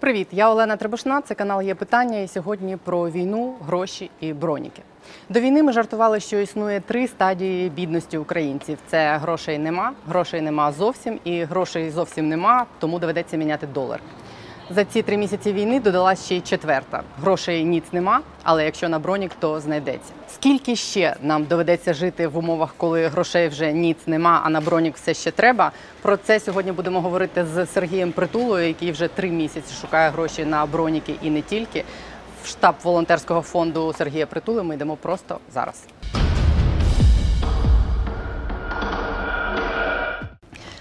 Привіт, я Олена Требушна, це канал «Є питання» і сьогодні про війну, гроші і броніки. До війни ми жартували, що існує 3 стадії бідності українців. Це грошей нема зовсім і грошей зовсім нема, тому доведеться міняти долар. За ці 3 місяці війни додалась ще й 4-та. Грошей ніц нема, але якщо на бронік, то знайдеться. Скільки ще нам доведеться жити в умовах, коли грошей вже ніц нема, а на бронік все ще треба? Про це сьогодні будемо говорити з Сергієм Притулою, який вже 3 місяці шукає гроші на броніки і не тільки. В штаб волонтерського фонду Сергія Притули ми йдемо просто зараз.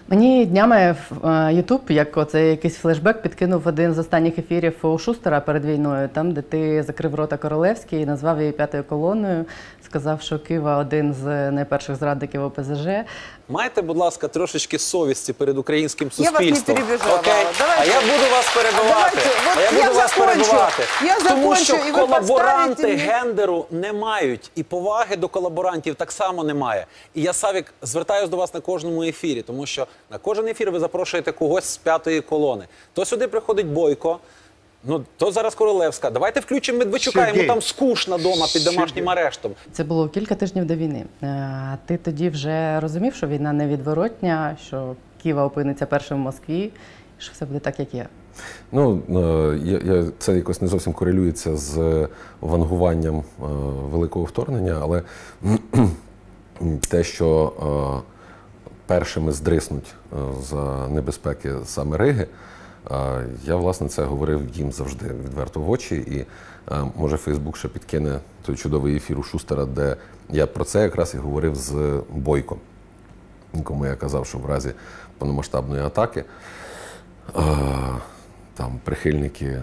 Мені днями Ютуб, як оцей якийсь флешбек, підкинув один з останніх ефірів у Шустера перед війною, там, де ти закрив рота Королевській і назвав її 5-ю колоною, сказав, що Кива – один з найперших зрадників ОПЗЖ. Майте, будь ласка, трошечки совісті перед українським суспільством. Я вас не перебіжала. А я буду вас перебивати. Тому що колаборанти гендеру не мають, і поваги до колаборантів так само немає. І я, Савік, звертаюся до вас на кожному ефірі, тому що на кожен ефір ви запрошуєте когось з 5-ї колони. То сюди приходить Бойко, ну, то зараз Королевська. Давайте включимо Медведчука, йому там скучно дома під домашнім арештом. Це було кілька тижнів до війни. Ти тоді вже розумів, що війна невідворотня, що Кива опиниться першим в Москві, що все буде так, як є? Ну, це якось не зовсім корелюється з вангуванням великого вторгнення, але те, що першими здриснуть за небезпеки саме Риги, я, власне, це говорив їм завжди відверто в очі, і, може, Фейсбук ще підкине той чудовий ефір у Шустера, де я про це якраз і говорив з Бойком, кому я казав, що в разі повномасштабної атаки там прихильники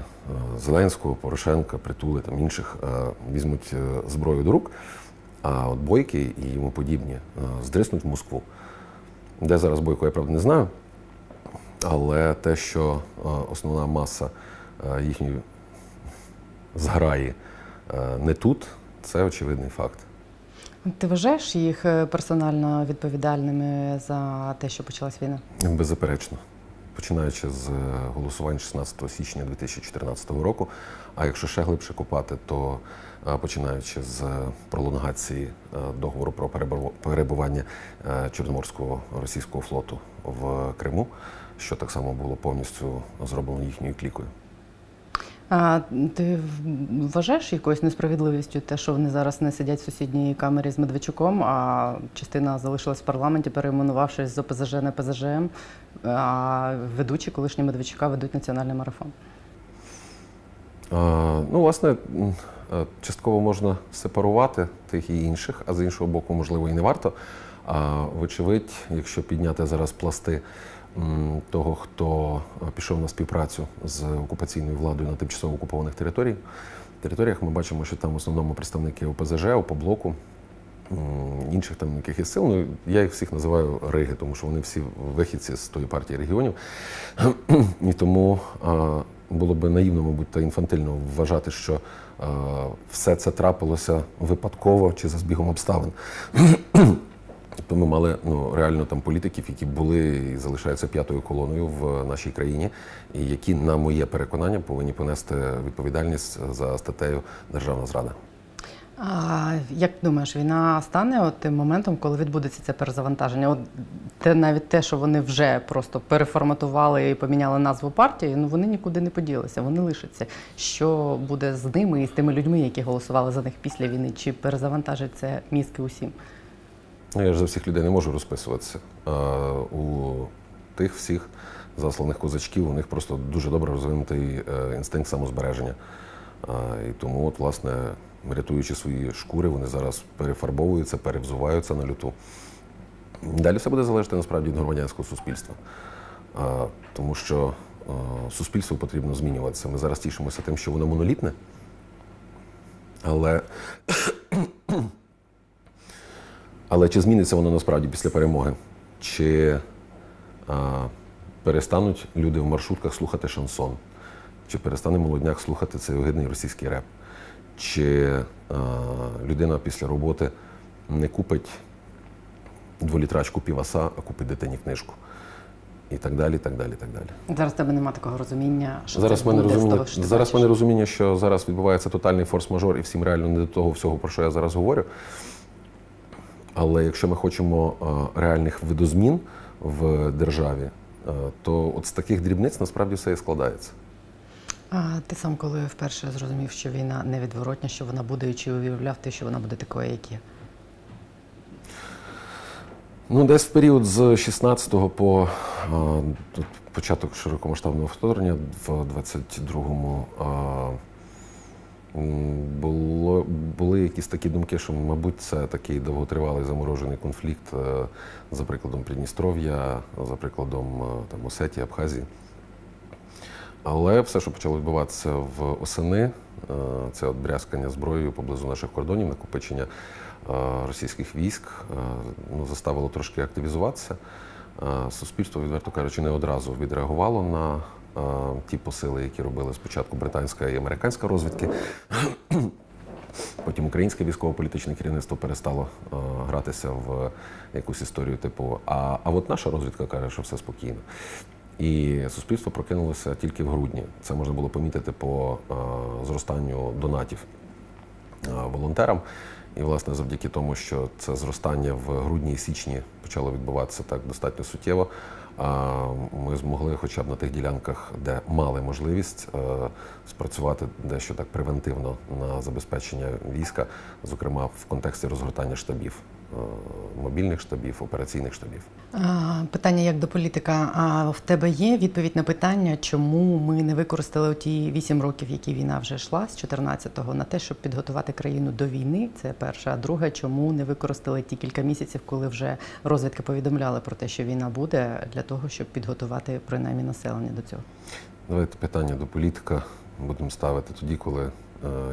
Зеленського, Порошенка, Притули, там інших візьмуть зброю до рук, а от Бойки і йому подібні здриснуть в Москву. Де зараз Бойко, я, правда, не знаю. Але те, що основна маса їхньої зграї не тут, це очевидний факт. Ти вважаєш їх персонально відповідальними за те, що почалась війна? Беззаперечно. Починаючи з голосувань 16 січня 2014 року, а якщо ще глибше копати, то починаючи з пролонгації договору про перебування Чорноморського російського флоту в Криму, що так само було повністю зроблено їхньою клікою. А ти вважаєш якоюсь несправедливістю те, що вони зараз не сидять в сусідній камері з Медведчуком, а частина залишилась в парламенті, перейменувавшись з ОПЗЖ на ПЗЖМ, а ведучі колишні Медведчука ведуть національний марафон? Ну, власне, частково можна сепарувати тих і інших, а з іншого боку, можливо, і не варто. Вочевидь, якщо підняти зараз пласти того, хто пішов на співпрацю з окупаційною владою на тимчасово окупованих територіях, ми бачимо, що там в основному представники ОПЗЖ, ОПБлоку, інших там якихось сил. Ну, я їх всіх називаю Риги, тому що вони всі вихідці з тої партії регіонів. І тому було б наївно, мабуть, та інфантильно вважати, що все це трапилося випадково чи за збігом обставин. Тобто ми мали, ну, реально там політиків, які були і залишаються 5-ю колоною в нашій країні, і які, на моє переконання, повинні понести відповідальність за статтею «Державна зрада». А як думаєш, війна стане тим моментом, коли відбудеться це перезавантаження? Навіть те, що вони вже просто переформатували і поміняли назву партії, ну вони нікуди не поділися, вони лишаться. Що буде з ними і з тими людьми, які голосували за них після війни? Чи перезавантажить це мізки усім? Я ж за всіх людей не можу розписуватися. У тих всіх засланих козачків, у них просто дуже добре розвинутий інстинкт самозбереження. І тому, от, власне, рятуючи свої шкури, вони зараз перефарбовуються, перевзуваються на люту. Далі все буде залежати, насправді, від громадянського суспільства. Тому що суспільству потрібно змінюватися. Ми зараз тішимося тим, що воно монолітне, але... Але чи зміниться воно насправді після перемоги? Чи перестануть люди в маршрутках слухати шансон? Чи перестане молодняк слухати цей огидний російський реп? Чи людина після роботи не купить 2-літрачку піваса, а купить дитині книжку? і так далі, і так далі, і так далі. Зараз в тебе немає такого розуміння, що зараз це буде розуміння, з того, що ти зараз бачиш? Мене розуміння, що зараз відбувається тотальний форс-мажор і всім реально не до того всього, про що я зараз говорю. Але якщо ми хочемо реальних видозмін в державі, то от з таких дрібниць насправді все і складається. А ти сам коли вперше зрозумів, що війна невідворотня, що вона буде, і чи уявляв ти, що вона буде такою, як є? Ну, десь в період з 16 по початок широкомасштабного вторгнення в 22-му були якісь такі думки, що, мабуть, це такий довготривалий заморожений конфлікт за прикладом Придністров'я, за прикладом там, Осетії, Абхазії. Але все, що почало відбуватися в осени, це от брязкання зброєю поблизу наших кордонів, накопичення російських військ, ну, заставило трошки активізуватися. Суспільство, відверто кажучи, не одразу відреагувало на ті посили, які робили спочатку британська і американська розвідки. Потім українське військово-політичне керівництво перестало гратися в якусь історію типу «а от наша розвідка каже, що все спокійно». І суспільство прокинулося тільки в грудні. Це можна було помітити по зростанню донатів волонтерам. І, власне, завдяки тому, що це зростання в грудні і січні почало відбуватися так достатньо суттєво, ми змогли хоча б на тих ділянках, де мали можливість, спрацювати дещо так превентивно на забезпечення війська, зокрема в контексті розгортання штабів, мобільних штабів, операційних штабів. Питання як до політика. А в тебе є відповідь на питання, чому ми не використали ті 8 років, які війна вже йшла, з 14-го, на те, щоб підготувати країну до війни? Це перше. А друге, чому не використали ті кілька місяців, коли вже розвідки повідомляли про те, що війна буде, для того, щоб підготувати, принаймні, населення до цього? Давайте питання до політика будемо ставити тоді, коли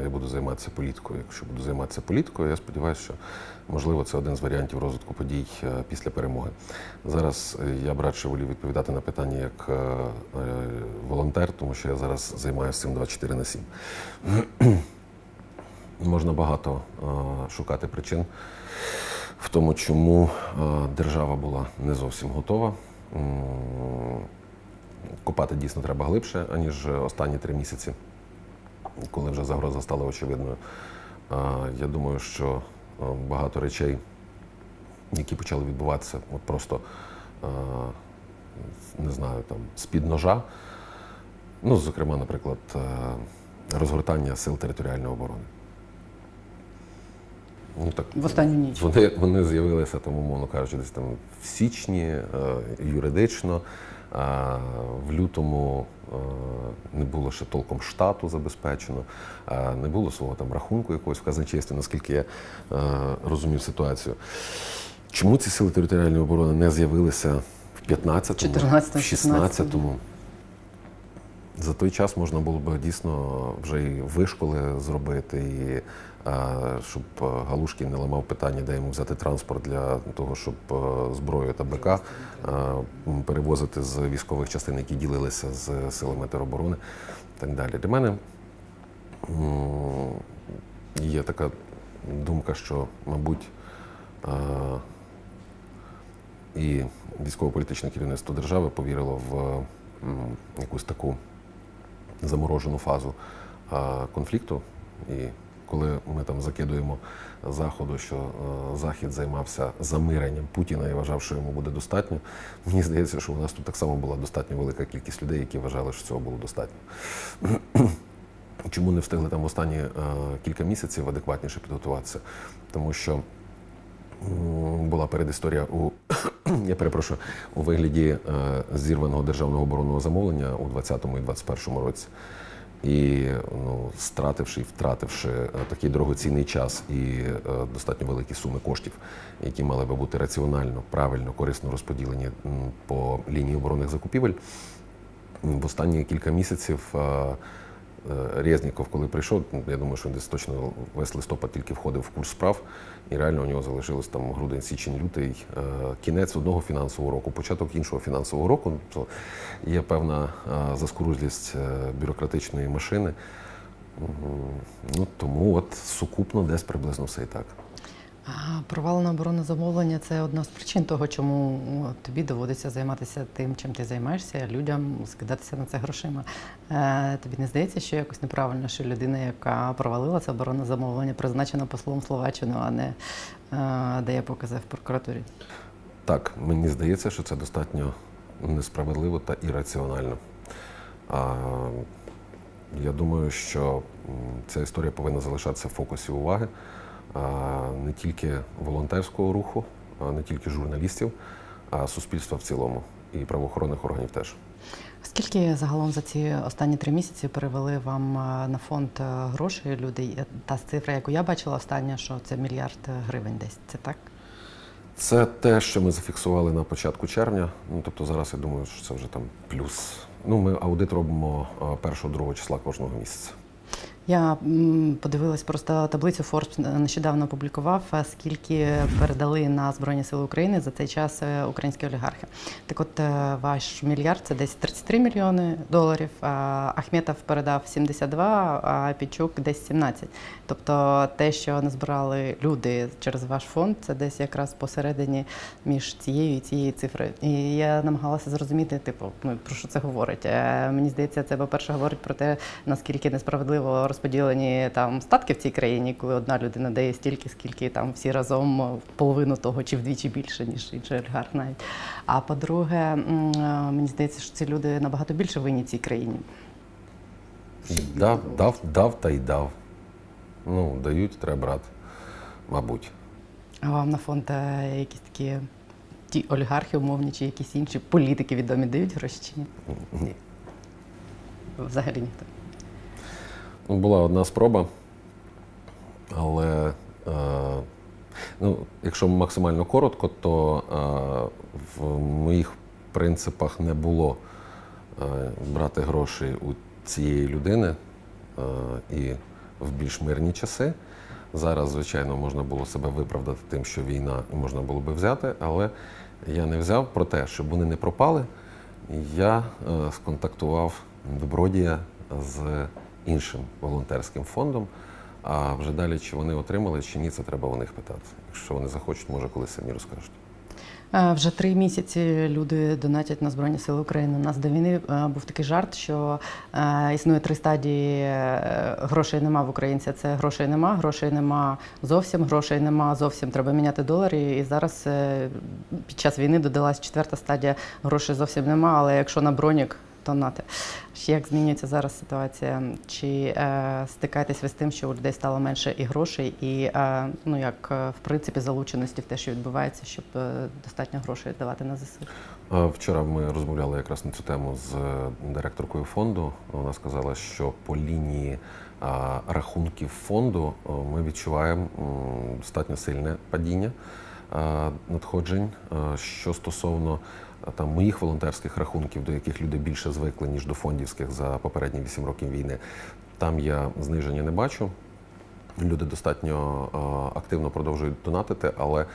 я буду займатися політикою. Якщо буду займатися політикою, я сподіваюся, що, можливо, це один з варіантів розвитку подій після перемоги. Зараз я б радше волів відповідати на питання як волонтер, тому що я зараз займаюся цим 24/7. Можна багато шукати причин в тому, чому держава була не зовсім готова. Копати дійсно треба глибше, аніж останні 3 місяці. Коли вже загроза стала очевидною. Я думаю, що багато речей, які почали відбуватися от просто, не знаю, там, з-під ножа, ну, зокрема, наприклад, розгортання сил територіальної оборони. Ну, так, в останню ніч. Вони з'явилися, там, умовно кажучи, десь там в січні, юридично. В лютому не було ще толком штату забезпечено, не було свого там рахунку якогось в казначействі, наскільки я розумів ситуацію. Чому ці сили територіальної оборони не з'явилися в 15-му, 14-му, в 16-му? За той час можна було б дійсно вже і вишколи зробити, і щоб Галушкін не ламав питання, де йому взяти транспорт для того, щоб зброю та БК перевозити з військових частин, які ділилися з силами тероборони і так далі. Для мене є така думка, що, мабуть, і військово-політичне керівництво держави повірило в якусь таку заморожену фазу конфлікту. І коли ми там закидуємо Заходу, що Захід займався замиренням Путіна і вважав, що йому буде достатньо, мені здається, що у нас тут так само була достатньо велика кількість людей, які вважали, що цього було достатньо. Чому не встигли там останні кілька місяців адекватніше підготуватися? Тому що була передісторія у вигляді зірваного державного оборонного замовлення у 20-му і 21-му році. І, ну, втративши такий дорогоцінний час і достатньо великі суми коштів, які мали би бути раціонально, правильно, корисно розподілені по лінії оборонних закупівель, в останні кілька місяців Резніков, коли прийшов, я думаю, що він десь точно весь листопад тільки входив в курс справ, і реально у нього залишилось там грудень, січень, лютий, кінець одного фінансового року, початок іншого фінансового року. Є певна заскорузлість бюрократичної машини, ну, тому от сукупно десь приблизно все і так. Провалена оборона замовлення – це одна з причин того, чому тобі доводиться займатися тим, чим ти займаєшся, людям скидатися на це грошима. Тобі не здається, що якось неправильно, що людина, яка провалила це оборонне замовлення, призначена послом Словаччину, а не дає покази в прокуратурі? Так, мені здається, що це достатньо несправедливо та ірраціонально. Я думаю, що ця історія повинна залишатися в фокусі уваги не тільки волонтерського руху, не тільки журналістів, а суспільства в цілому і правоохоронних органів теж. Скільки загалом за ці останні 3 місяці перевели вам на фонд грошей людей? Та цифра, яку я бачила остання, що це 1 мільярд гривень десь, це так? Це те, що ми зафіксували на початку червня, тобто зараз я думаю, що це вже там плюс. Ми аудит робимо 1-2 числа кожного місяця. Я подивилась просто таблицю, Forbes нещодавно опублікував, скільки передали на Збройні Сили України за цей час українські олігархи. Так от, ваш 1 мільярд – це десь $33 мільйони, Ахметов передав 72, а Печук – десь 17. Тобто те, що назбирали люди через ваш фонд, це десь якраз посередині між цією і цією цифрою. І я намагалася зрозуміти, про що це говорить. Мені здається, це, по-перше, говорить про те, наскільки несправедливо розподілені статки в цій країні, коли одна людина дає стільки, скільки всі разом половину того чи вдвічі більше, ніж інший олігарх навіть. А по-друге, мені здається, що ці люди набагато більше винні цій країні. Дав та й дав. Дають, треба брати, мабуть. А вам на фонд якісь такі ті олігархи умовні чи якісь інші політики відомі дають гроші чи ні? Ні. Взагалі ніхто? Була одна спроба, але якщо максимально коротко, то в моїх принципах не було брати гроші у цієї людини і в більш мирні часи. Зараз, звичайно, можна було себе виправдати тим, що війна можна було би взяти, але я не взяв. Про те, щоб вони не пропали, я сконтактував добродія з іншим волонтерським фондом, а вже далі, чи вони отримали, чи ні, це треба у них питати. Якщо вони захочуть, може колись самі розкажуть. Вже 3 місяці люди донатять на Збройні Сили України. У нас до війни був такий жарт, що існує 3 стадії «грошей нема» в українця. Це грошей нема зовсім, грошей нема зовсім, треба міняти долари. І зараз під час війни додалась 4-та стадія «грошей зовсім нема», але якщо на бронік, донати. Як змінюється зараз ситуація? Чи стикаєтесь ви з тим, що у людей стало менше і грошей, і в принципі залученості в те, що відбувається, щоб достатньо грошей давати на ЗСУ? Вчора ми розмовляли якраз на цю тему з директоркою фонду. Вона сказала, що по лінії рахунків фонду ми відчуваємо достатньо сильне падіння надходжень. Що стосовно моїх волонтерських рахунків, до яких люди більше звикли, ніж до фондівських за попередні 8 років війни, там я зниження не бачу. Люди достатньо активно продовжують донатити, але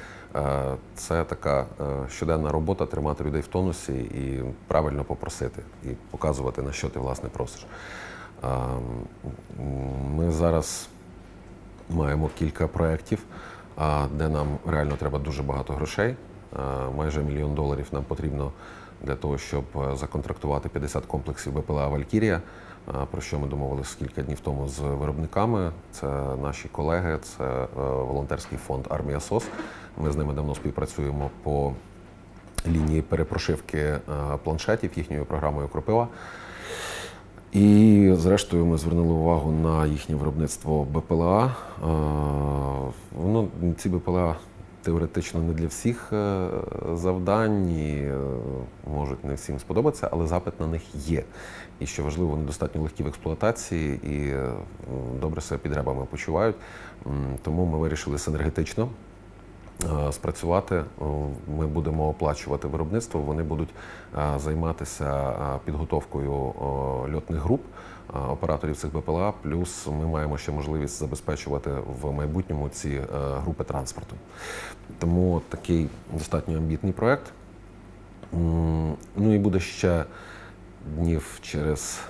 це така щоденна робота — тримати людей в тонусі і правильно попросити, і показувати, на що ти, власне, просиш. Ми зараз маємо кілька проєктів, де нам реально треба дуже багато грошей. Майже $1 мільйон нам потрібно для того, щоб законтрактувати 50 комплексів БПЛА «Валькірія», про що ми домовилися кілька днів тому з виробниками. Це наші колеги, це волонтерський фонд «Армія СОС». Ми з ними давно співпрацюємо по лінії перепрошивки планшетів їхньою програмою «Кропива». І, зрештою, ми звернули увагу на їхнє виробництво БПЛА. Ці БПЛА теоретично не для всіх завдань, і можуть не всім сподобатися, але запит на них є. І, що важливо, вони достатньо легкі в експлуатації і добре себе під ребами почувають. Тому ми вирішили синергетично спрацювати. Ми будемо оплачувати виробництво, вони будуть займатися підготовкою льотних груп операторів цих БПЛА, плюс ми маємо ще можливість забезпечувати в майбутньому ці групи транспорту. Тому такий достатньо амбітний проєкт. І буде ще днів через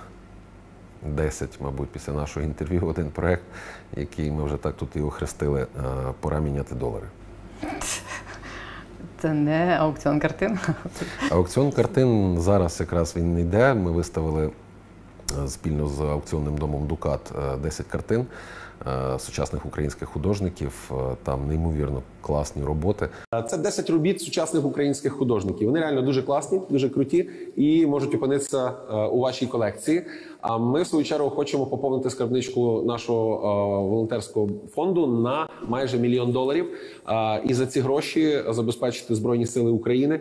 10, мабуть, після нашого інтерв'ю один проєкт, який ми вже так тут і охрестили «Пора міняти долари». Це не аукціон картин? Аукціон картин зараз якраз він не йде. Ми виставили спільно з аукціонним домом «Дукат» 10 картин сучасних українських художників. Там неймовірно класні роботи. Це 10 робіт сучасних українських художників. Вони реально дуже класні, дуже круті і можуть опинитися у вашій колекції. А ми, в свою чергу, хочемо поповнити скарбничку нашого волонтерського фонду на майже $1 мільйон. І за ці гроші забезпечити Збройні Сили України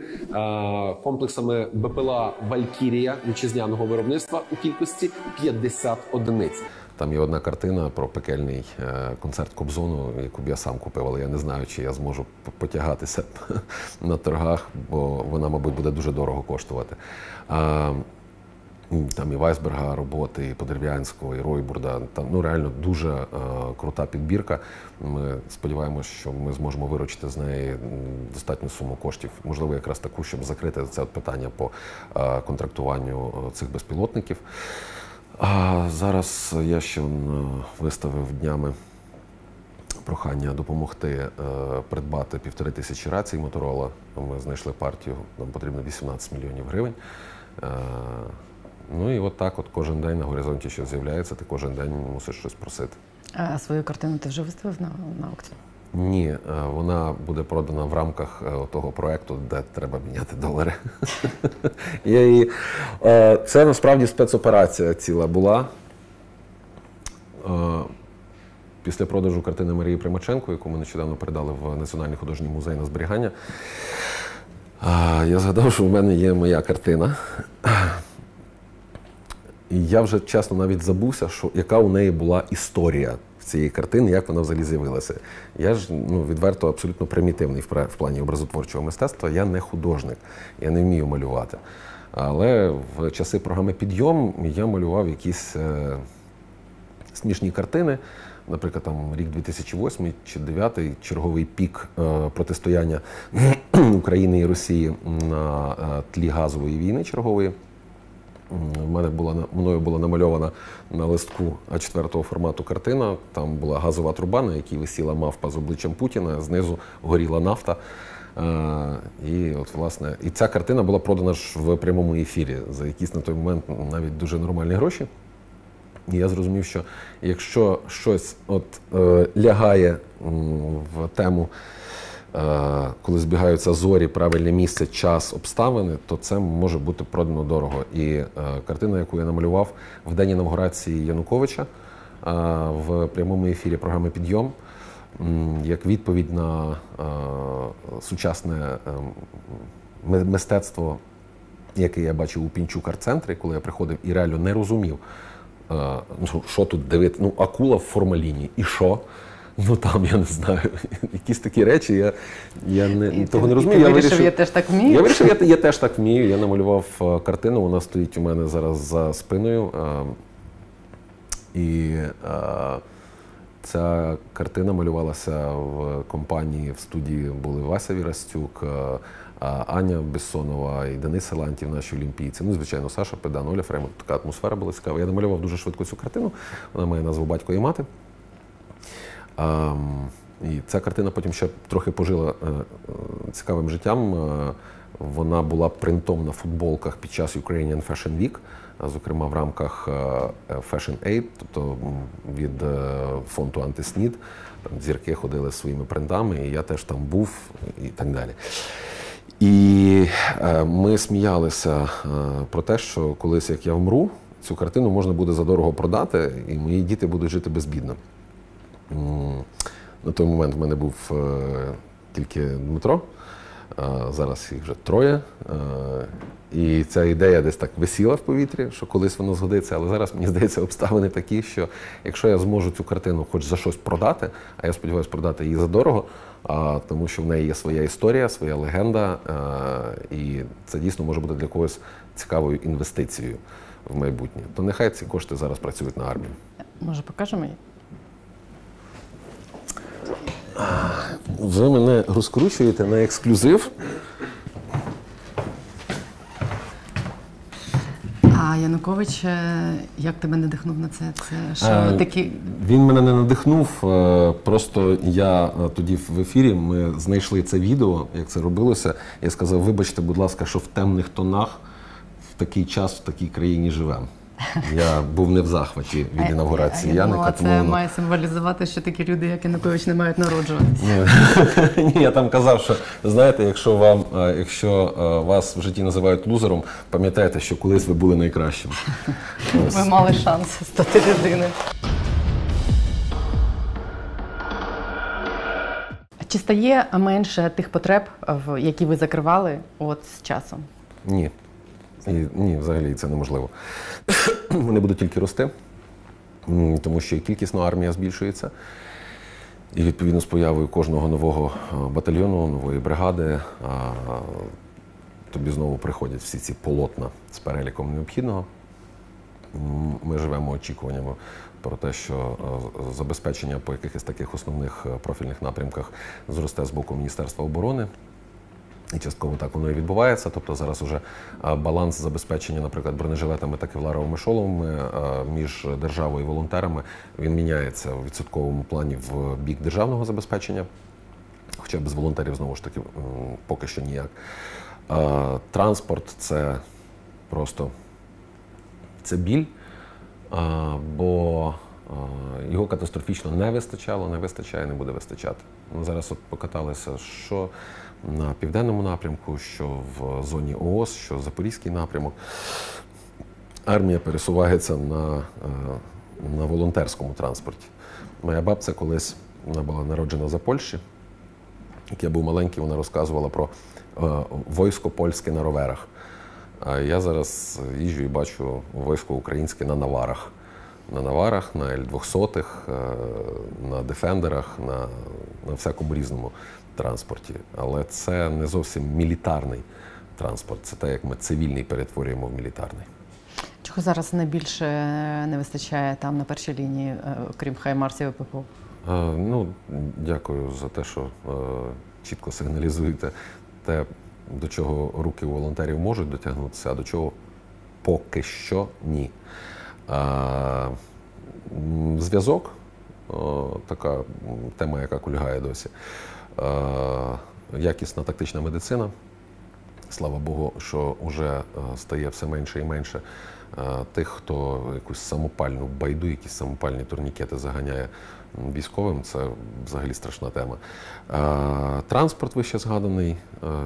комплексами БПЛА «Валькірія» вітчизняного виробництва у кількості 50 одиниць. Там є одна картина про пекельний концерт Кобзону, яку б я сам купив, але я не знаю, чи я зможу потягатися на торгах, бо вона, мабуть, буде дуже дорого коштувати. Там і Вайсберга роботи, і Подерв'янського, і Ройбурда. Там, ну, реально дуже крута підбірка. Ми сподіваємося, що ми зможемо виручити з неї достатню суму коштів. Можливо, якраз таку, щоб закрити це питання по контрактуванню цих безпілотників. А зараз я ще виставив днями прохання допомогти придбати 1500 рацій Моторола. Ми знайшли партію, нам потрібно 18 мільйонів гривень. Ну і от так от кожен день на горизонті щось з'являється, ти кожен день мусиш щось просити. А свою картину ти вже виставив на аукціон? Ні, вона буде продана в рамках того проєкту, де треба міняти долари. Це насправді спецоперація ціла була. Після продажу картини Марії Примаченко, яку ми нещодавно передали в Національний художній музей на зберігання, я згадав, що в мене є моя картина. І я вже, чесно, навіть забувся, яка у неї була історія цієї картини, як вона взагалі з'явилася. Я ж відверто абсолютно примітивний в плані образотворчого мистецтва. Я не художник, я не вмію малювати. Але в часи програми «Підйом» я малював якісь смішні картини. Наприклад, там рік 2008 чи 2009, черговий пік протистояння України і Росії на тлі газової війни чергової. Мною була намальована на листку А4 формату картина. Там була газова труба, на якій висіла мавпа з обличчям Путіна, знизу горіла нафта. І ця картина була продана ж в прямому ефірі за якісь на той момент навіть дуже нормальні гроші. І я зрозумів, що якщо щось лягає в тему, коли збігаються зорі, правильне місце, час, обставини, то це може бути продано дорого. І картина, яку я намалював в день інавгурації Януковича в прямому ефірі програми «Підйом», як відповідь на сучасне мистецтво, яке я бачив у Пінчук-арт-центрі, коли я приходив і реально не розумів, що тут дивити. Ну, акула в формаліні, і що? Ну там, я не знаю, якісь такі речі, я того не розумію. Ти вирішив, я теж так вмію? Я вирішив, я теж так вмію. Я намалював картину, вона стоїть у мене зараз за спиною. Ця картина малювалася в компанії, в студії були Вася Вірастюк, Аня Бессонова і Денис Селантів, наші олімпійці. Ну, звичайно, Саша Педан, Оля Фреймут. Така атмосфера була цікава. Я намалював дуже швидко цю картину, вона має назву «Батько і мати». І ця картина потім ще трохи пожила цікавим життям. Вона була принтом на футболках під час Ukrainian Fashion Week, зокрема в рамках Fashion Aid, тобто від фонду «Антиснід». Там зірки ходили зі своїми принтами, і я теж там був, і так далі. І ми сміялися про те, що колись, як я вмру, цю картину можна буде задорого продати, і мої діти будуть жити безбідно. На той момент в мене був тільки Дмитро, зараз їх вже 3. І ця ідея десь так висіла в повітрі, що колись воно згодиться, але зараз, мені здається, обставини такі, що якщо я зможу цю картину хоч за щось продати, а я сподіваюся продати її задорого, тому що в неї є своя історія, своя легенда, і це дійсно може бути для когось цікавою інвестицією в майбутнє, то нехай ці кошти зараз працюють на армію. Може, покажемо її? Ви мене розкручуєте на ексклюзив. А Янукович, як тебе надихнув на це? Це що такі? Він мене не надихнув, просто я тоді в ефірі, ми знайшли це відео, як це робилося. Я сказав, вибачте, будь ласка, що в темних тонах в такий час, в такій країні живемо. Я був не в захваті від інаугурації Яника. Це має символізувати, що такі люди, як Янукович, не мають народжуватися. Ні, я там казав, що, знаєте, якщо вас в житті називають лузером, пам'ятайте, що колись ви були найкращим. Ви мали шанс стати людиною. Чи стає менше тих потреб, які ви закривали з часом? Ні. Ні, взагалі це неможливо. Вони будуть тільки рости, тому що і кількісно армія збільшується. І відповідно з появою кожного нового батальйону, нової бригади, тобі знову приходять всі ці полотна з переліком необхідного. Ми живемо очікуваннями про те, що забезпечення по якихось таких основних профільних напрямках зросте з боку Міністерства оборони. І частково так воно і відбувається. Тобто зараз вже баланс забезпечення, наприклад, бронежилетами та кевларовими шоломами між державою і волонтерами, він міняється у відсотковому плані в бік державного забезпечення, хоча без волонтерів, знову ж таки, поки що ніяк. Транспорт – це просто біль, бо його катастрофічно не вистачало, не вистачає, не буде вистачати. Ми зараз от покаталися, що на південному напрямку, що в зоні ООС, що запорізький напрямок. Армія пересувається на волонтерському транспорті. Моя бабця колись, вона була народжена за Польщі. Як я був маленький, вона розказувала про військо польське на роверах. А я зараз їжджу і бачу військо українське на наварах. На наварах, на Л-200, на дефендерах, на всякому різному транспорті. Але це не зовсім мілітарний транспорт. Це те, як ми цивільний перетворюємо в мілітарний. Чого зараз найбільше не вистачає там на першій лінії, окрім Хаймарсів і ППО? Ну, дякую за те, що чітко сигналізуєте те, до чого руки у волонтерів можуть дотягнутися, а до чого поки що ні. Зв'язок, така тема, яка кульгає досі, якісна тактична медицина, слава Богу, що вже стає все менше і менше тих, хто якусь самопальну байду, якісь самопальні турнікети заганяє військовим, це взагалі страшна тема. Транспорт вище згаданий,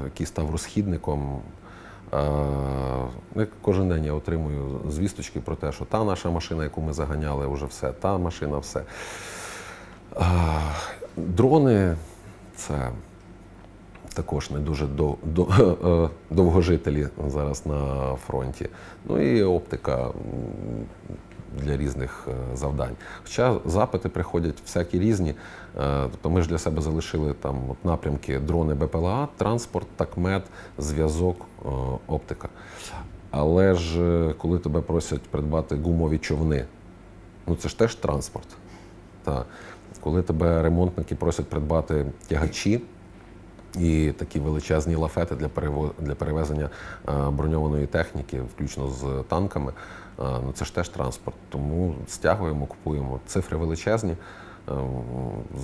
який став розхідником. Кожен день я отримую звісточки про те, що та наша машина, яку ми заганяли, вже все, та машина, все. Дрони – це також не дуже довгожителі зараз на фронті. Ну і оптика для різних завдань. Хоча запити приходять всякі різні. Тобто ми ж для себе залишили там напрямки дрони БПЛА, транспорт, такмет, зв'язок, оптика. Але ж коли тебе просять придбати гумові човни, ну це ж теж транспорт. Та. Коли тебе ремонтники просять придбати тягачі і такі величезні лафети для перевезення броньованої техніки, включно з танками, ну це ж теж транспорт. Тому стягуємо, купуємо. Цифри величезні.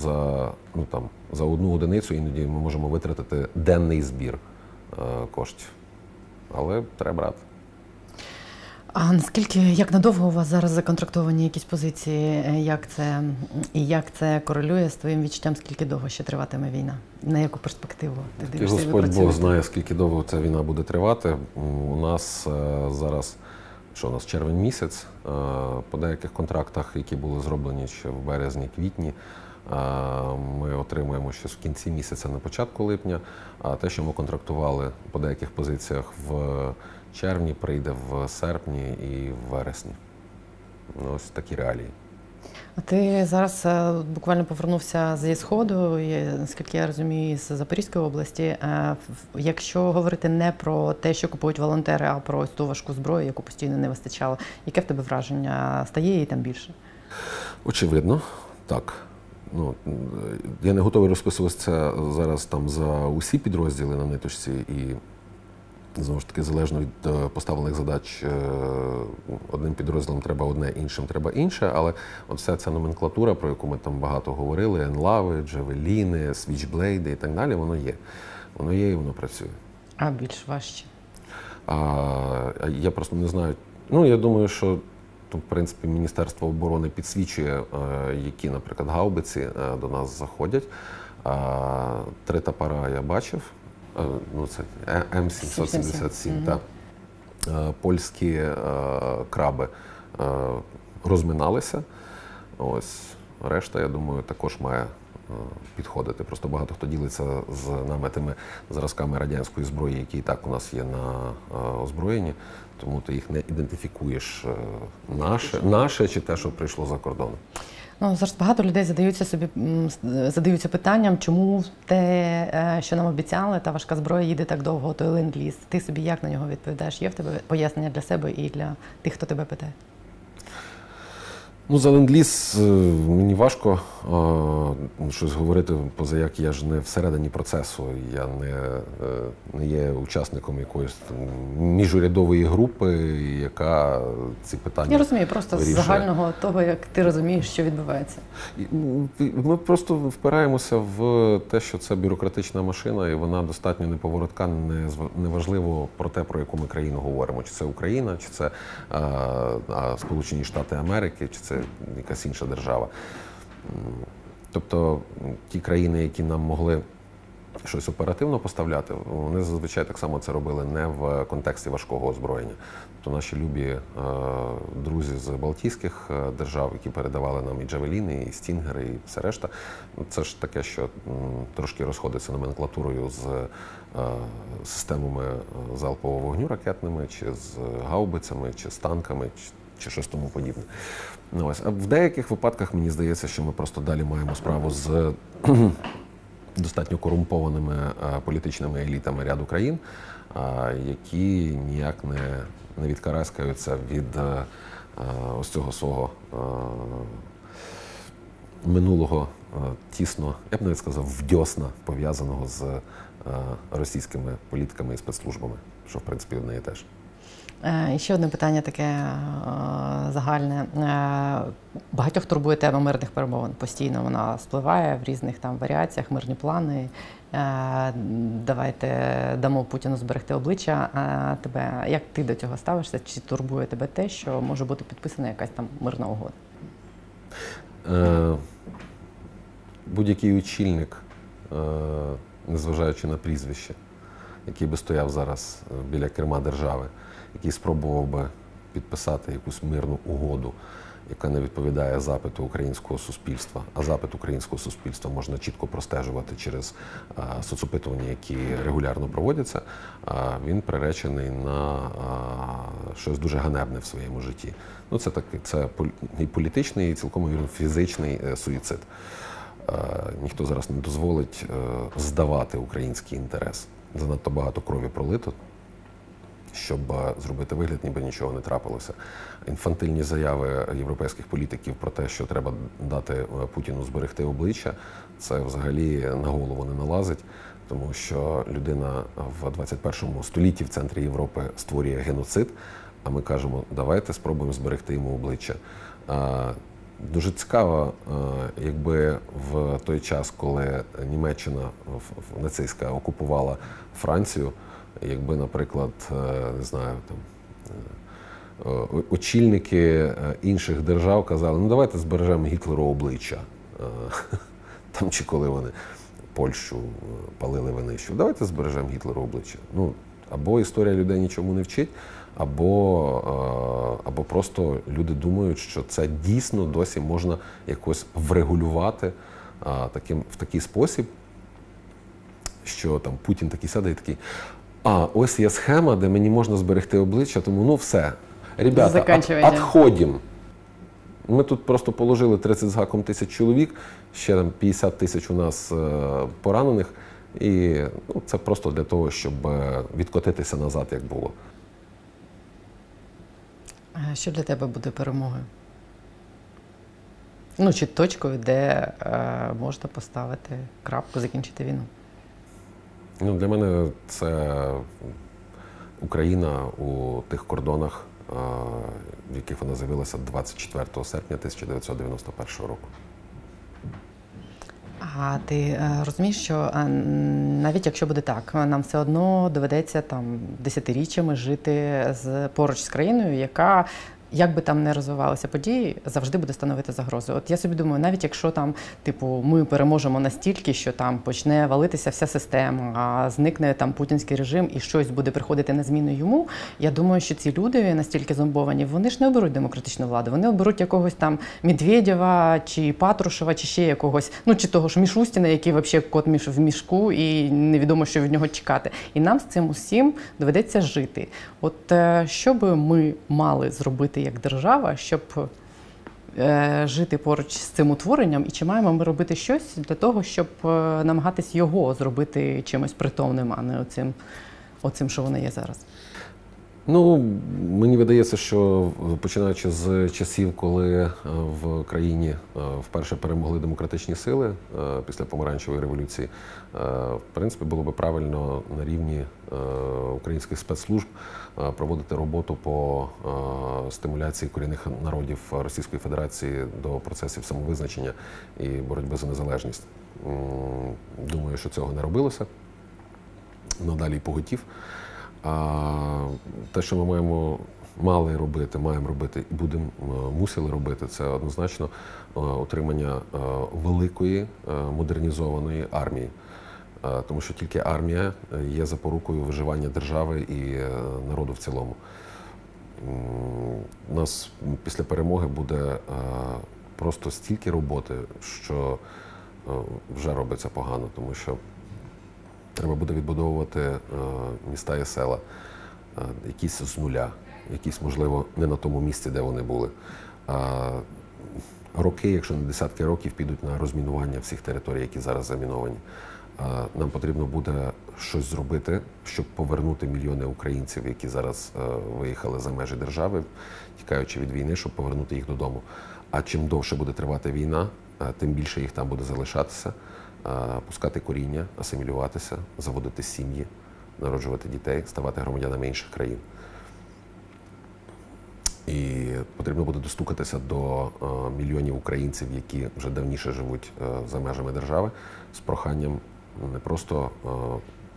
За одну одиницю іноді ми можемо витратити денний збір коштів. Але треба брати. А наскільки, як надовго у вас зараз законтрактовані якісь позиції? Як це корелює з твоїм відчуттям, скільки довго ще триватиме війна? На яку перспективу ти дивишся? Господь Бог знає, скільки довго ця війна буде тривати. У нас зараз, що у нас червень місяць, по деяких контрактах, які були зроблені ще в березні-квітні, ми отримуємо щось в кінці місяця, на початку липня, а те, що ми контрактували по деяких позиціях в червні, прийде в серпні і в вересні. Ось такі реалії. А ти зараз буквально повернувся зі Сходу, наскільки я розумію, з Запорізької області. Якщо говорити не про те, що купують волонтери, а про ту важку зброю, яку постійно не вистачало, яке в тебе враження? Стає її там більше? Очевидно, так. Я не готовий розписуватися зараз там за усі підрозділи на ниточці і знову ж таки, залежно від поставлених задач, одним підрозділом треба одне, іншим треба інше, але от вся ця номенклатура, про яку ми там багато говорили, енлави, джавеліни, свічблейди і так далі, воно є. Воно є і воно працює. А більш важче? Я просто не знаю. Ну, я думаю, що, в принципі, Міністерство оборони підсвічує, які, наприклад, гаубиці до нас заходять. Три топора я бачив. Ну, це М777, так. Польські краби розминалися. Ось, решта, я думаю, також має підходити. Просто багато хто ділиться з нами тими зразками радянської зброї, які і так у нас є на озброєнні, тому ти їх не ідентифікуєш наше чи те, що прийшло за кордон. Ну, зараз багато людей задаються питанням, чому те, що нам обіцяли, та важка зброя їде так довго, той Ленд-Ліз. Ти собі як на нього відповідаєш? Є в тебе пояснення для себе і для тих, хто тебе питає? Ну, за Ленд-Ліз мені важко щось говорити, поза як я ж не всередині процесу, я не є учасником якоїсь там міжурядової групи, яка ці питання вирішує. Я розумію, просто з загального того, як ти розумієш, що відбувається. Ми просто впираємося в те, що це бюрократична машина, і вона достатньо неповоротка, неважливо про те, про яку ми країну говоримо. Чи це Україна, чи це Сполучені Штати Америки, чи це якась інша держава. Тобто ті країни, які нам могли щось оперативно поставляти, вони зазвичай так само це робили не в контексті важкого озброєння. Тобто наші любі друзі з балтійських держав, які передавали нам і джавеліни, і стінгери, і все решта, це ж таке, що трошки розходиться номенклатурою з системами залпового вогню ракетними, чи з гаубицями, чи з танками, чи щось тому подібне. Ну, ось. А в деяких випадках, мені здається, що ми просто далі маємо справу з достатньо корумпованими політичними елітами ряду країн, які ніяк не відкараскаються від ось цього свого минулого тісно, я б навіть сказав, вдьосна, пов'язаного з російськими політиками і спецслужбами, що, в принципі, одне і те ж. І ще одне питання таке загальне. Багатьох турбує тема мирних перемовин. Постійно вона спливає в різних там варіаціях, мирні плани. Давайте дамо Путіну зберегти обличчя. Як ти до цього ставишся? Чи турбує тебе те, що може бути підписана якась там мирна угода? Будь-який очільник, незважаючи на прізвище, який би стояв зараз біля керма держави, який спробував би підписати якусь мирну угоду, яка не відповідає запиту українського суспільства. А запит українського суспільства можна чітко простежувати через соцопитування, які регулярно проводяться. Він приречений на щось дуже ганебне в своєму житті. Ну, це таки, це і політичний, і цілком вірно фізичний суїцид. Ніхто зараз не дозволить здавати український інтерес. Занадто багато крові пролито, щоб зробити вигляд, ніби нічого не трапилося. Інфантильні заяви європейських політиків про те, що треба дати Путіну зберегти обличчя, це взагалі на голову не налазить, тому що людина в 21 столітті в центрі Європи створює геноцид, а ми кажемо, давайте спробуємо зберегти йому обличчя. Дуже цікаво, якби в той час, коли Німеччина нацистська окупувала Францію, якби, наприклад, не знаю, там, очільники інших держав казали, ну давайте збережемо Гітлеру обличчя, там чи коли вони Польщу палили, винищували, давайте збережемо Гітлеру обличчя. Ну, або історія людей нічому не вчить, або просто люди думають, що це дійсно досі можна якось врегулювати в такий спосіб, що там Путін такий сяде і такий, ось є схема, де мені можна зберегти обличчя, тому ну все. Ребята, відходимо. Ми тут просто положили 30 з гаком тисяч чоловік, ще там 50 тисяч у нас поранених, і ну, це просто для того, щоб відкотитися назад, як було. Що для тебе буде перемогою? Ну, чи точкою, де можна поставити крапку, закінчити війну? Ну, для мене це Україна у тих кордонах, в яких вона з'явилася 24 серпня 1991 року. А ти розумієш, що навіть якщо буде так, нам все одно доведеться там десятиріччями жити поруч з країною, яка, як би там не розвивалися події, завжди буде становити загрозу. От я собі думаю, навіть якщо там, типу, ми переможемо настільки, що там почне валитися вся система, а зникне там путінський режим і щось буде приходити на зміну йому, я думаю, що ці люди настільки зомбовані, вони ж не оберуть демократичну владу, вони оберуть якогось там Медведєва чи Патрушева, чи ще якогось, ну чи того ж Мішустіна, який взагалі кот в мішку і невідомо, що від нього чекати. І нам з цим усім доведеться жити. От що би ми мали зробити як держава, щоб жити поруч з цим утворенням, і чи маємо ми робити щось для того, щоб намагатись його зробити чимось притомним, а не оцим, що воно є зараз? Ну, мені видається, що починаючи з часів, коли в країні вперше перемогли демократичні сили після Помаранчевої революції, в принципі, було б правильно на рівні українських спецслужб проводити роботу по стимуляції корінних народів Російської Федерації до процесів самовизначення і боротьби за незалежність. Думаю, що цього не робилося. Надалі поготів. А те, що ми маємо робити і мусили робити, це однозначно отримання великої модернізованої армії. Тому що тільки армія є запорукою виживання держави і народу в цілому. У нас після перемоги буде просто стільки роботи, що вже робиться погано, тому що треба буде відбудовувати міста і села, якісь з нуля, якісь, можливо, не на тому місці, де вони були. Роки, якщо не десятки років, підуть на розмінування всіх територій, які зараз заміновані. Нам потрібно буде щось зробити, щоб повернути мільйони українців, які зараз виїхали за межі держави, тікаючи від війни, щоб повернути їх додому. А чим довше буде тривати війна, тим більше їх там буде залишатися, пускати коріння, асимілюватися, заводити сім'ї, народжувати дітей, ставати громадянами інших країн. І потрібно буде достукатися до мільйонів українців, які вже давніше живуть за межами держави, з проханням не просто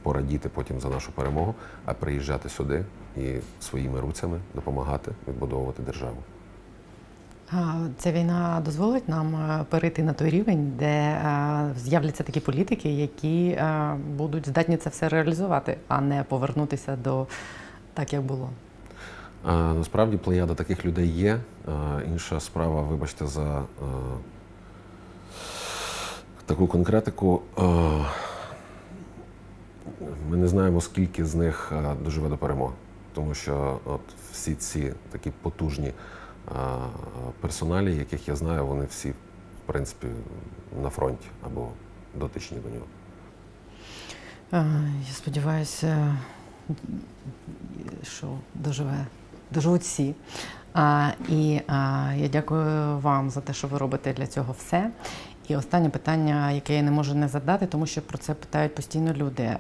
порадіти потім за нашу перемогу, а приїжджати сюди і своїми руцями допомагати відбудовувати державу. Ця війна дозволить нам перейти на той рівень, де з'являться такі політики, які будуть здатні це все реалізувати, а не повернутися до так, як було. Насправді, плеяда таких людей є. Інша справа, вибачте за таку конкретику. Ми не знаємо, скільки з них доживе до перемоги, тому що от всі ці такі потужні персоналі, яких я знаю, вони всі, в принципі, на фронті або дотичні до нього. Я сподіваюся, що доживуть всі. І я дякую вам за те, що ви робите для цього все. І останнє питання, яке я не можу не задати, тому що про це питають постійно люди.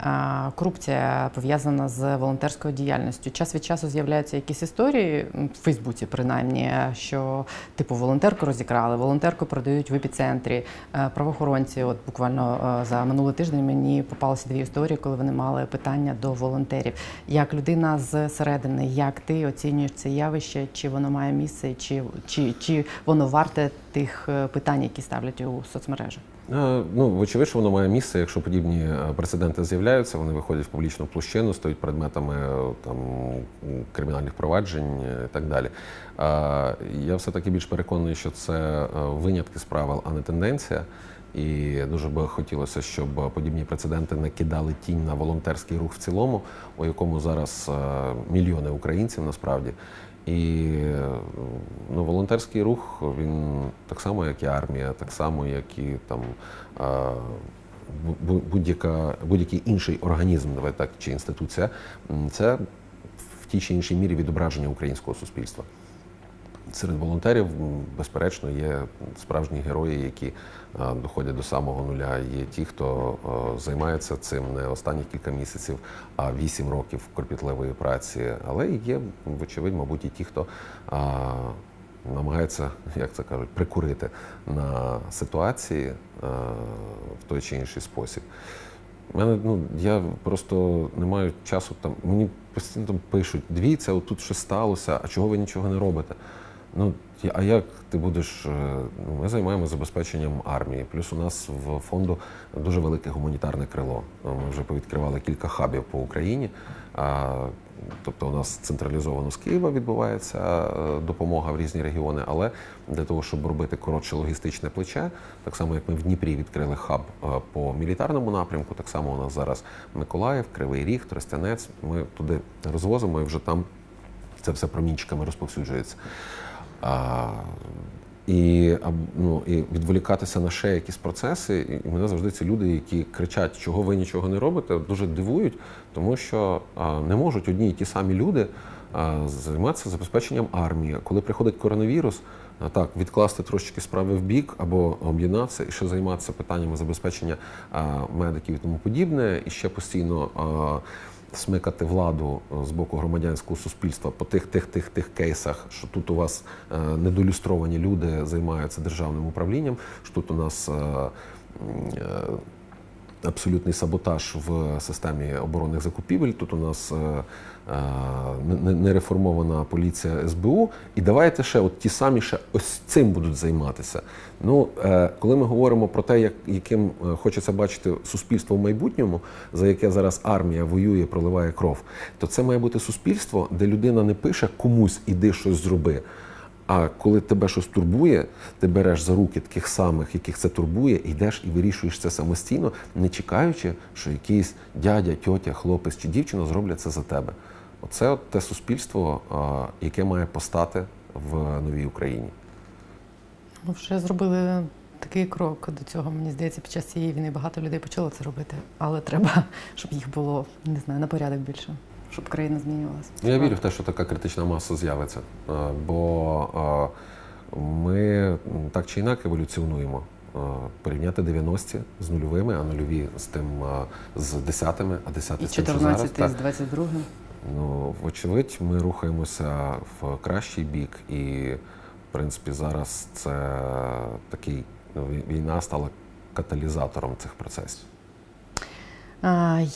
Корупція пов'язана з волонтерською діяльністю. Час від часу з'являються якісь історії, в Фейсбуці принаймні, що типу волонтерку розікрали, волонтерку продають в епіцентрі, правоохоронці. От буквально за минулий тиждень мені попалися дві історії, коли вони мали питання до волонтерів. Як людина зсередини, як ти оцінюєш це явище, чи воно має місце, чи воно варте тих питань, які ставлять у соцмережах? Ну, вочевидь, що воно має місце, якщо подібні прецеденти з'являються, вони виходять в публічну площину, стають предметами там кримінальних проваджень і так далі. Я все-таки більш переконаний, що це винятки з правил, а не тенденція. І дуже би хотілося, щоб подібні прецеденти накидали тінь на волонтерський рух в цілому, у якому зараз мільйони українців насправді. І ну, волонтерський рух, він так само, як і армія, так само, як і там будь-який інший організм, давай так, чи інституція, це в тій чи іншій мірі відображення українського суспільства. Серед волонтерів, безперечно, є справжні герої, які доходять до самого нуля. Є ті, хто займається цим не останні кілька місяців, а 8 років кропітливої праці. Але є, вочевидь, мабуть, і ті, хто намагається, як це кажуть, прикурити на ситуації в той чи інший спосіб. Я просто не маю часу, мені постійно пишуть, дивіться, отут щось сталося, а чого ви нічого не робите? А як ти будеш? Ми займаємося забезпеченням армії, плюс у нас в фонду дуже велике гуманітарне крило. Ми вже повідкривали кілька хабів по Україні. Тобто у нас централізовано з Києва відбувається допомога в різні регіони, але для того, щоб робити коротше логістичне плече, так само, як ми в Дніпрі відкрили хаб по мілітарному напрямку, так само у нас зараз Миколаїв, Кривий Ріг, Тростянець, ми туди розвозимо і вже там це все промінчиками розповсюджується. І відволікатися на ще якісь процеси. І мене завжди ці люди, які кричать, чого ви нічого не робите, дуже дивують, тому що не можуть одні і ті самі люди займатися забезпеченням армії. Коли приходить коронавірус, відкласти трошечки справи в бік або об'єднатися і ще займатися питаннями забезпечення медиків і тому подібне, і ще постійно смикати владу з боку громадянського суспільства по тих кейсах, що тут у вас недолюстровані люди займаються державним управлінням, що тут у нас абсолютний саботаж в системі оборонних закупівель, тут у нас нереформована поліція СБУ, і давайте ще ті самі ще ось цим будуть займатися. Коли ми говоримо про те, яким хочеться бачити суспільство в майбутньому, за яке зараз армія воює, проливає кров, то це має бути суспільство, де людина не пише комусь «іди щось зроби», а коли тебе щось турбує, ти береш за руки таких самих, яких це турбує, йдеш і вирішуєш це самостійно, не чекаючи, що якийсь дядя, тьотя, хлопець чи дівчина зроблять це за тебе. Оце те суспільство, яке має постати в новій Україні. Ми вже зробили такий крок до цього. Мені здається, під час цієї війни багато людей почало це робити. Але треба, щоб їх було, не знаю, на порядок більше. Щоб країна змінювалася. Я вірю в те, що така критична маса з'явиться, бо ми так чи інакше еволюціонуємо. Порівняти 90-ті з нульовими, а нульові з 10-тими, а 10-ті з тим, що зараз. І 14-ті з 22-м. Вочевидь, ми рухаємося в кращий бік і, в принципі, зараз війна стала каталізатором цих процесів.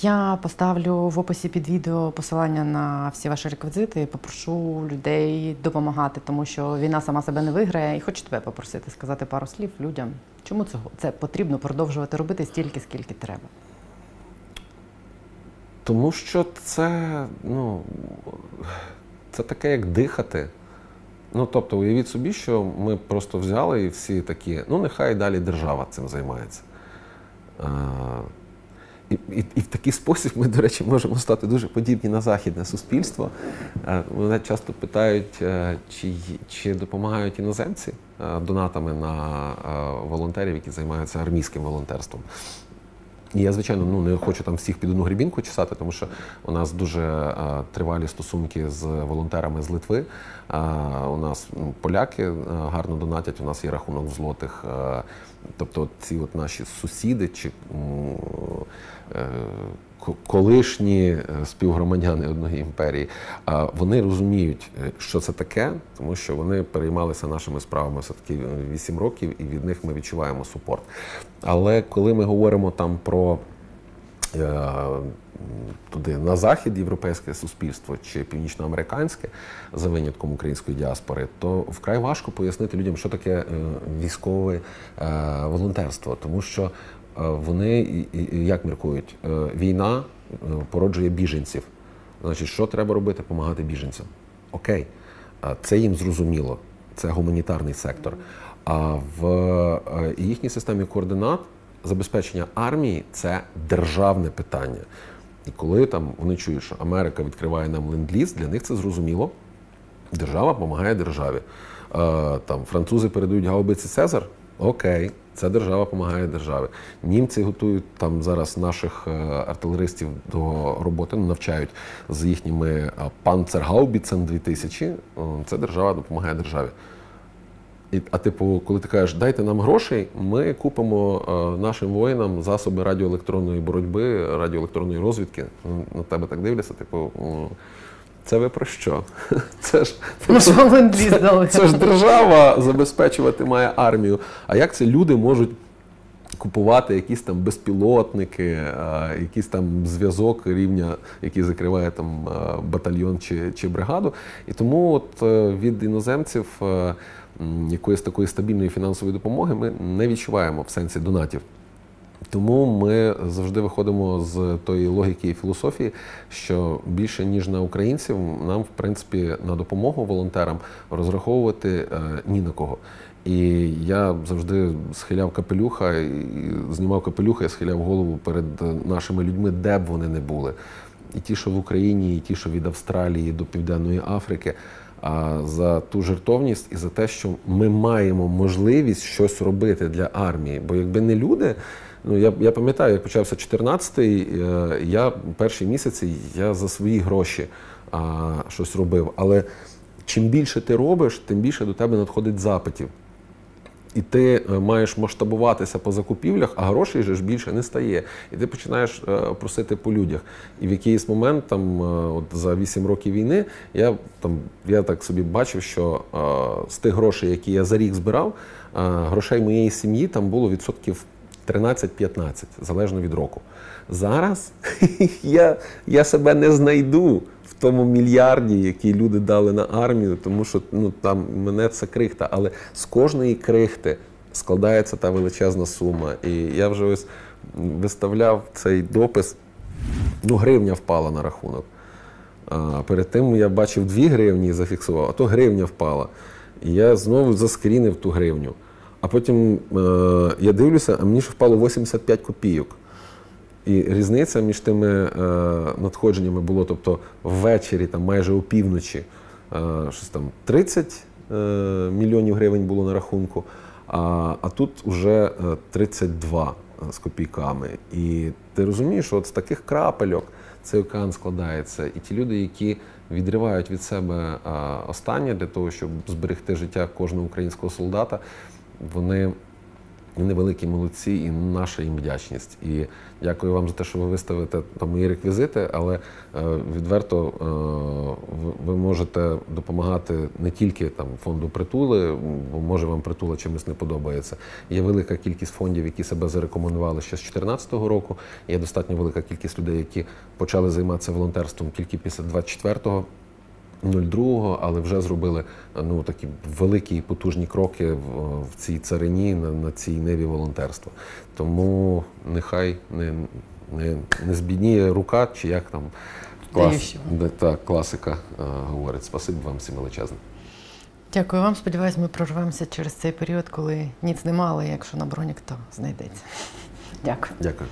Я поставлю в описі під відео посилання на всі ваші реквізити і попрошу людей допомагати, тому що війна сама себе не виграє. І хочу тебе попросити сказати пару слів людям. Чому це потрібно продовжувати робити стільки, скільки треба? Тому що це таке, як дихати. Тобто уявіть собі, що ми просто взяли і всі такі, нехай далі держава цим займається. І в такий спосіб ми, до речі, можемо стати дуже подібні на західне суспільство. Мене часто питають, чи допомагають іноземці донатами на волонтерів, які займаються армійським волонтерством. І я, звичайно, не хочу там всіх під одну гребінку чесати, тому що у нас дуже тривалі стосунки з волонтерами з Литви. У нас поляки гарно донатять, у нас є рахунок в злотих. Тобто ці наші сусіди чи колишні співгромадяни одної імперії, вони розуміють, що це таке, тому що вони переймалися нашими справами все-таки 8 років, і від них ми відчуваємо супорт. Але коли ми говоримо там про туди на захід європейське суспільство чи північноамериканське, за винятком української діаспори, то вкрай важко пояснити людям, що таке військове волонтерство, тому що вони, як міркують, війна породжує біженців. Значить, що треба робити? Допомагати біженцям. Окей, це їм зрозуміло, це гуманітарний сектор. А в їхній системі координат забезпечення армії – це державне питання. І коли вони чують, що Америка відкриває нам Lend-Lease, для них це зрозуміло. Держава допомагає державі. Французи передають гаубиці «Цезар», окей, це держава допомагає державі. Німці готують там зараз наших артилеристів до роботи, навчають з їхніми панцергаубіцем 2000. Це держава допомагає державі. А типу, коли ти кажеш, дайте нам грошей, ми купимо нашим воїнам засоби радіоелектронної боротьби, радіоелектронної розвідки. На тебе так дивляться, типу, це ви про що? Це ж держава забезпечувати має армію. А як це люди можуть купувати якісь там безпілотники, якийсь там зв'язок рівня, який закриває там батальйон чи бригаду? І тому от від іноземців якоїсь такої стабільної фінансової допомоги ми не відчуваємо в сенсі донатів. Тому ми завжди виходимо з тої логіки і філософії, що більше, ніж на українців, нам, в принципі, на допомогу волонтерам розраховувати ні на кого. І я завжди схиляв капелюха, знімав капелюха і схиляв голову перед нашими людьми, де б вони не були. І ті, що в Україні, і ті, що від Австралії до Південної Африки. А за ту жертовність і за те, що ми маємо можливість щось робити для армії. Бо якби не люди, ну я пам'ятаю, як почався 14-й, я перші місяці я за свої гроші щось робив. Але чим більше ти робиш, тим більше до тебе надходить запитів. І ти маєш масштабуватися по закупівлях, а грошей же ж більше не стає. І ти починаєш просити по людях. І в якийсь момент, там, от за 8 років війни, я так собі бачив, що з тих грошей, які я за рік збирав, грошей моєї сім'ї там було відсотків 13-15, залежно від року. Зараз я себе не знайду в тому мільярді, який люди дали на армію, тому що там мене це крихта, але з кожної крихти складається та величезна сума. І я вже ось виставляв цей допис, гривня впала на рахунок. Перед тим я бачив 2 гривні і зафіксував, а то гривня впала. І я знову заскрінив ту гривню. А потім я дивлюся, а мені ж впало 85 копійок. І різниця між тими надходженнями було, тобто ввечері, там, майже опівночі, 30 мільйонів гривень було на рахунку, а тут вже 32 з копійками. І ти розумієш, що от з таких крапельок цей океан складається. І ті люди, які відривають від себе останнє для того, щоб зберегти життя кожного українського солдата, вони великі молодці, і наша їм вдячність. І дякую вам за те, що ви виставите мої реквізити, але відверто ви можете допомагати не тільки фонду Притули, бо може вам Притула чимось не подобається. Є велика кількість фондів, які себе зарекомендували ще з 2014 року. Є достатньо велика кількість людей, які почали займатися волонтерством тільки після 24-го. 02-го, але вже зробили такі великі і потужні кроки в цій царині, на цій ниві волонтерства. Тому нехай не збідніє рука, чи як там класика говорить. Спасибі вам всім величезне. Дякую вам. Сподіваюсь, ми прорвемося через цей період, коли ніц немає, але якщо на бронік, то знайдеться. Дякую. Дякую.